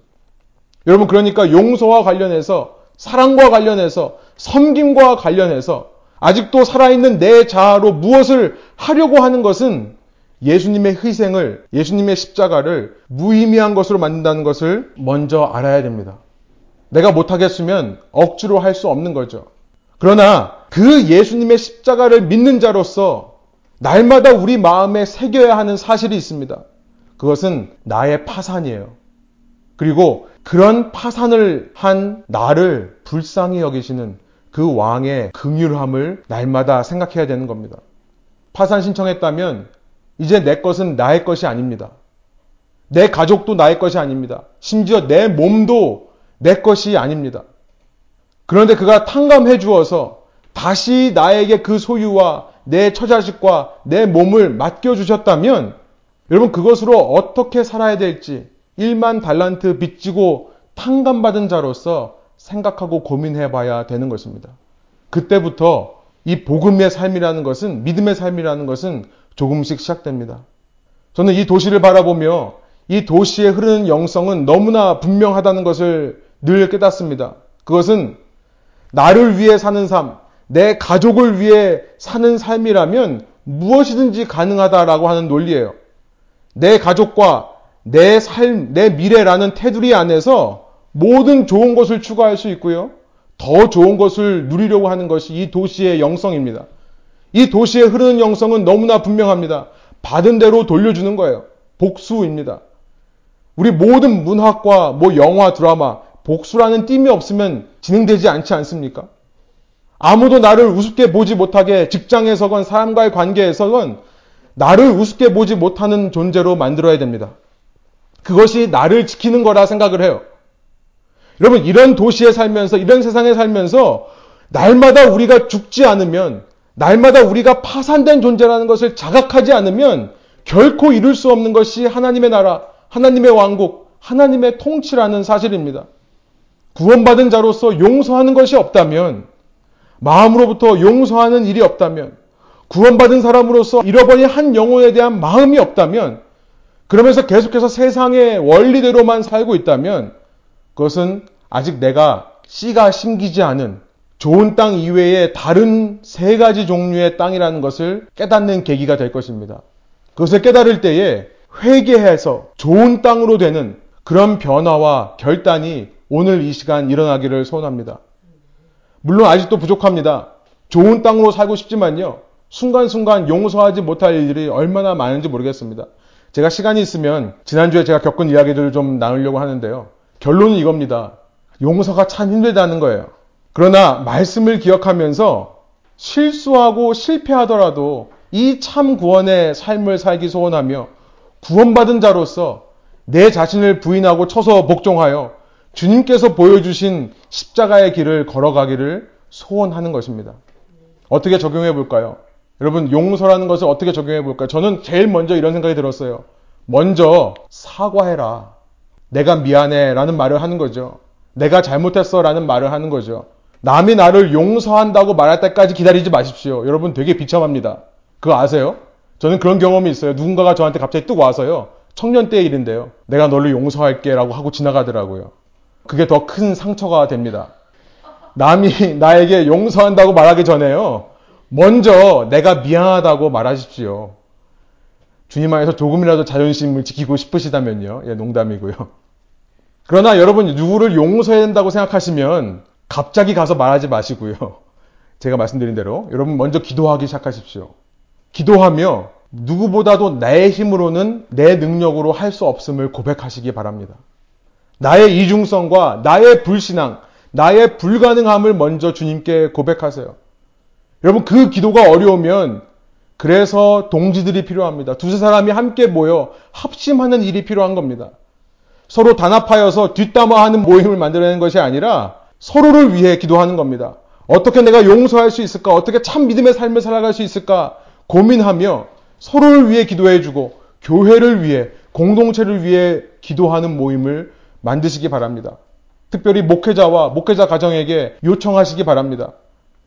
여러분, 그러니까 용서와 관련해서, 사랑과 관련해서, 섬김과 관련해서 아직도 살아있는 내 자아로 무엇을 하려고 하는 것은 예수님의 희생을, 예수님의 십자가를 무의미한 것으로 만든다는 것을 먼저 알아야 됩니다. 내가 못하겠으면 억지로 할 수 없는 거죠. 그러나 그 예수님의 십자가를 믿는 자로서 날마다 우리 마음에 새겨야 하는 사실이 있습니다. 그것은 나의 파산이에요. 그리고 그런 파산을 한 나를 불쌍히 여기시는 그 왕의 긍휼함을 날마다 생각해야 되는 겁니다. 파산 신청했다면 이제 내 것은 나의 것이 아닙니다. 내 가족도 나의 것이 아닙니다. 심지어 내 몸도 내 것이 아닙니다. 그런데 그가 탕감해 주어서 다시 나에게 그 소유와 내 처자식과 내 몸을 맡겨주셨다면 여러분, 그것으로 어떻게 살아야 될지 1만 달란트 빚지고 탕감받은 자로서 생각하고 고민해 봐야 되는 것입니다. 그때부터 이 복음의 삶이라는 것은, 믿음의 삶이라는 것은 조금씩 시작됩니다. 저는 이 도시를 바라보며 이 도시에 흐르는 영성은 너무나 분명하다는 것을 늘 깨닫습니다. 그것은 나를 위해 사는 삶, 내 가족을 위해 사는 삶이라면 무엇이든지 가능하다라고 하는 논리예요. 내 가족과 내 삶, 내 미래라는 테두리 안에서 모든 좋은 것을 추구할 수 있고요. 더 좋은 것을 누리려고 하는 것이 이 도시의 영성입니다. 이 도시에 흐르는 영성은 너무나 분명합니다. 받은 대로 돌려주는 거예요. 복수입니다. 우리 모든 문학과 영화, 드라마, 복수라는 띠이 없으면 진행되지 않지 않습니까? 아무도 나를 우습게 보지 못하게, 직장에서건 사람과의 관계에서건 나를 우습게 보지 못하는 존재로 만들어야 됩니다. 그것이 나를 지키는 거라 생각을 해요. 여러분, 이런 도시에 살면서, 이런 세상에 살면서 날마다 우리가 죽지 않으면, 날마다 우리가 파산된 존재라는 것을 자각하지 않으면 결코 이룰 수 없는 것이 하나님의 나라, 하나님의 왕국, 하나님의 통치라는 사실입니다. 구원받은 자로서 용서하는 것이 없다면, 마음으로부터 용서하는 일이 없다면, 구원받은 사람으로서 잃어버린 한 영혼에 대한 마음이 없다면, 그러면서 계속해서 세상의 원리대로만 살고 있다면 그것은 아직 내가 씨가 심기지 않은 좋은 땅 이외에 다른 3가지 종류의 땅이라는 것을 깨닫는 계기가 될 것입니다. 그것을 깨달을 때에 회개해서 좋은 땅으로 되는 그런 변화와 결단이 오늘 이 시간 일어나기를 소원합니다. 물론 아직도 부족합니다. 좋은 땅으로 살고 싶지만요, 순간순간 용서하지 못할 일들이 얼마나 많은지 모르겠습니다. 제가 시간이 있으면 지난주에 제가 겪은 이야기들을 좀 나누려고 하는데요, 결론은 이겁니다. 용서가 참 힘들다는 거예요. 그러나 말씀을 기억하면서 실수하고 실패하더라도 이 참 구원의 삶을 살기 소원하며, 구원받은 자로서 내 자신을 부인하고 쳐서 복종하여 주님께서 보여주신 십자가의 길을 걸어가기를 소원하는 것입니다. 어떻게 적용해 볼까요? 여러분, 용서라는 것을 어떻게 적용해 볼까요? 저는 제일 먼저 이런 생각이 들었어요. 먼저 사과해라. 내가 미안해 라는 말을 하는 거죠. 내가 잘못했어 라는 말을 하는 거죠. 남이 나를 용서한다고 말할 때까지 기다리지 마십시오. 여러분, 되게 비참합니다. 그거 아세요? 저는 그런 경험이 있어요. 누군가가 저한테 갑자기 뚝 와서요, 청년 때의 일인데요, 내가 너를 용서할게 라고 하고 지나가더라고요. 그게 더 큰 상처가 됩니다. 남이 나에게 용서한다고 말하기 전에요, 먼저 내가 미안하다고 말하십시오. 주님 안에서 조금이라도 자존심을 지키고 싶으시다면요. 예, 농담이고요. 그러나 여러분, 누구를 용서해야 된다고 생각하시면 갑자기 가서 말하지 마시고요. 제가 말씀드린 대로 여러분 먼저 기도하기 시작하십시오. 기도하며 누구보다도 나의 힘으로는, 내 능력으로 할 수 없음을 고백하시기 바랍니다. 나의 이중성과 나의 불신앙, 나의 불가능함을 먼저 주님께 고백하세요. 여러분, 그 기도가 어려우면 그래서 동지들이 필요합니다. 두세 사람이 함께 모여 합심하는 일이 필요한 겁니다. 서로 단합하여서 뒷담화하는 모임을 만들어내는 것이 아니라 서로를 위해 기도하는 겁니다. 어떻게 내가 용서할 수 있을까? 어떻게 참 믿음의 삶을 살아갈 수 있을까? 고민하며 서로를 위해 기도해주고 교회를 위해, 공동체를 위해 기도하는 모임을 만드시기 바랍니다. 특별히 목회자와 목회자 가정에게 요청하시기 바랍니다.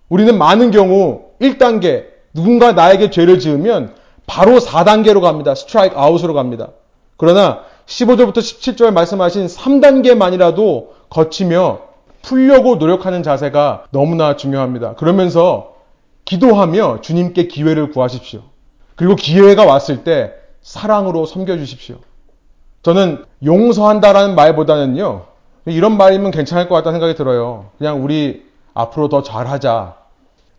우리는 많은 경우 1단계, 누군가 나에게 죄를 지으면 바로 4단계로 갑니다. 스트라이크 아웃으로 갑니다. 그러나 15절부터 17절 말씀하신 3단계만이라도 거치며 풀려고 노력하는 자세가 너무나 중요합니다. 그러면서 기도하며 주님께 기회를 구하십시오. 그리고 기회가 왔을 때 사랑으로 섬겨주십시오. 저는 용서한다라는 말보다는요, 이런 말이면 괜찮을 것 같다는 생각이 들어요. 그냥 우리 앞으로 더 잘하자.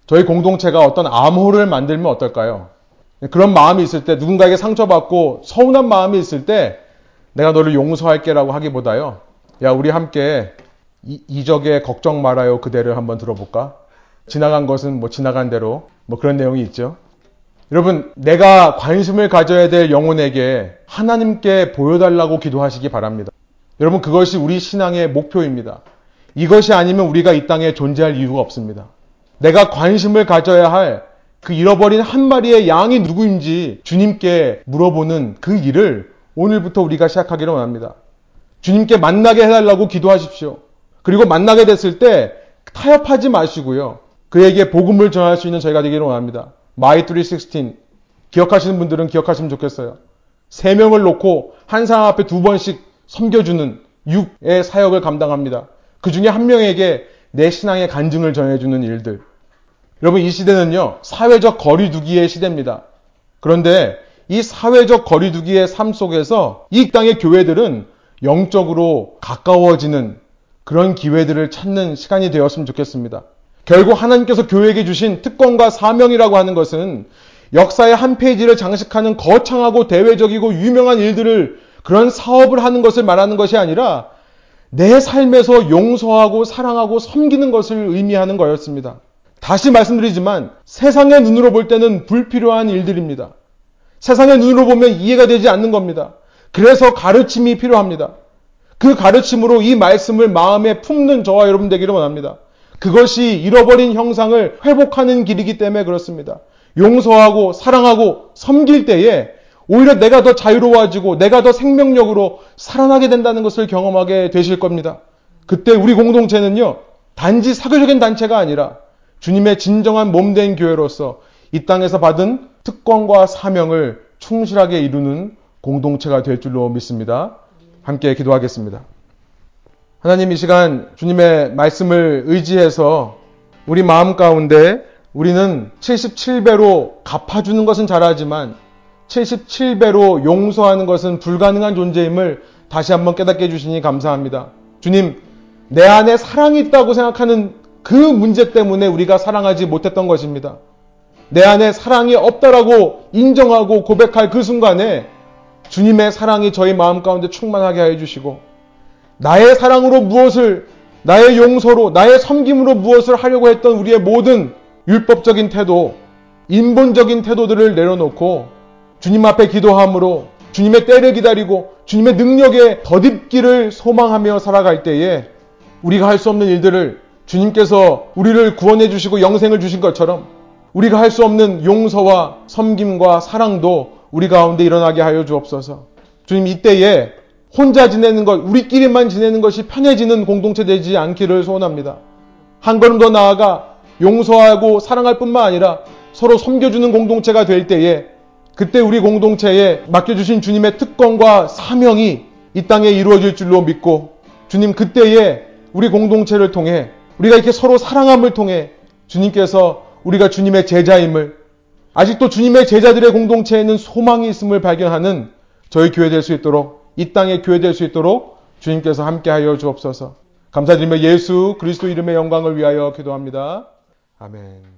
저희 공동체가 어떤 암호를 만들면 어떨까요? 그런 마음이 있을 때, 누군가에게 상처받고 서운한 마음이 있을 때 내가 너를 용서할게라고 하기보다요, 야, 우리 함께 이적의 걱정 말아요 그대를 한번 들어볼까? 지나간 것은 뭐 지나간 대로, 뭐 그런 내용이 있죠. 여러분, 내가 관심을 가져야 될 영혼에게 하나님께 보여달라고 기도하시기 바랍니다. 여러분, 그것이 우리 신앙의 목표입니다. 이것이 아니면 우리가 이 땅에 존재할 이유가 없습니다. 내가 관심을 가져야 할 그 잃어버린 한 마리의 양이 누구인지 주님께 물어보는 그 일을 오늘부터 우리가 시작하기를 원합니다. 주님께 만나게 해달라고 기도하십시오. 그리고 만나게 됐을 때 타협하지 마시고요, 그에게 복음을 전할 수 있는 저희가 되기를 원합니다. 마이 316, 기억하시는 분들은 기억하시면 좋겠어요. 3명을 놓고 한 사람 앞에 2번씩 섬겨주는 육의 사역을 감당합니다. 그 중에 한 명에게 내 신앙의 간증을 전해주는 일들. 여러분, 이 시대는요, 사회적 거리두기의 시대입니다. 그런데 이 사회적 거리두기의 삶 속에서 이 땅의 교회들은 영적으로 가까워지는 그런 기회들을 찾는 시간이 되었으면 좋겠습니다. 결국 하나님께서 교회에게 주신 특권과 사명이라고 하는 것은 역사의 한 페이지를 장식하는 거창하고 대외적이고 유명한 일들을, 그런 사업을 하는 것을 말하는 것이 아니라 내 삶에서 용서하고 사랑하고 섬기는 것을 의미하는 거였습니다. 다시 말씀드리지만 세상의 눈으로 볼 때는 불필요한 일들입니다. 세상의 눈으로 보면 이해가 되지 않는 겁니다. 그래서 가르침이 필요합니다. 그 가르침으로 이 말씀을 마음에 품는 저와 여러분 되기를 원합니다. 그것이 잃어버린 형상을 회복하는 길이기 때문에 그렇습니다. 용서하고 사랑하고 섬길 때에 오히려 내가 더 자유로워지고 내가 더 생명력으로 살아나게 된다는 것을 경험하게 되실 겁니다. 그때 우리 공동체는요, 단지 사교적인 단체가 아니라 주님의 진정한 몸된 교회로서 이 땅에서 받은 특권과 사명을 충실하게 이루는 공동체가 될 줄로 믿습니다. 함께 기도하겠습니다. 하나님, 이 시간 주님의 말씀을 의지해서 우리 마음 가운데, 우리는 77배로 갚아주는 것은 잘하지만 77배로 용서하는 것은 불가능한 존재임을 다시 한번 깨닫게 해주시니 감사합니다. 주님, 내 안에 사랑이 있다고 생각하는 그 문제 때문에 우리가 사랑하지 못했던 것입니다. 내 안에 사랑이 없다라고 인정하고 고백할 그 순간에 주님의 사랑이 저희 마음 가운데 충만하게 해주시고, 나의 사랑으로 무엇을, 나의 용서로, 나의 섬김으로 무엇을 하려고 했던 우리의 모든 율법적인 태도, 인본적인 태도들을 내려놓고 주님 앞에 기도함으로 주님의 때를 기다리고 주님의 능력에 덧입기를 소망하며 살아갈 때에 우리가 할 수 없는 일들을 주님께서 우리를 구원해 주시고 영생을 주신 것처럼 우리가 할 수 없는 용서와 섬김과 사랑도 우리 가운데 일어나게 하여 주옵소서. 주님, 이때에 혼자 지내는 것, 우리끼리만 지내는 것이 편해지는 공동체 되지 않기를 소원합니다. 한 걸음 더 나아가 용서하고 사랑할 뿐만 아니라 서로 섬겨주는 공동체가 될 때에, 그때 우리 공동체에 맡겨주신 주님의 특권과 사명이 이 땅에 이루어질 줄로 믿고, 주님, 그때에 우리 공동체를 통해 우리가 이렇게 서로 사랑함을 통해 주님께서 우리가 주님의 제자임을, 아직도 주님의 제자들의 공동체에는 소망이 있음을 발견하는 저희 교회 될 수 있도록, 이 땅의 교회 될 수 있도록 주님께서 함께하여 주옵소서. 감사드리며 예수 그리스도 이름의 영광을 위하여 기도합니다. 아멘.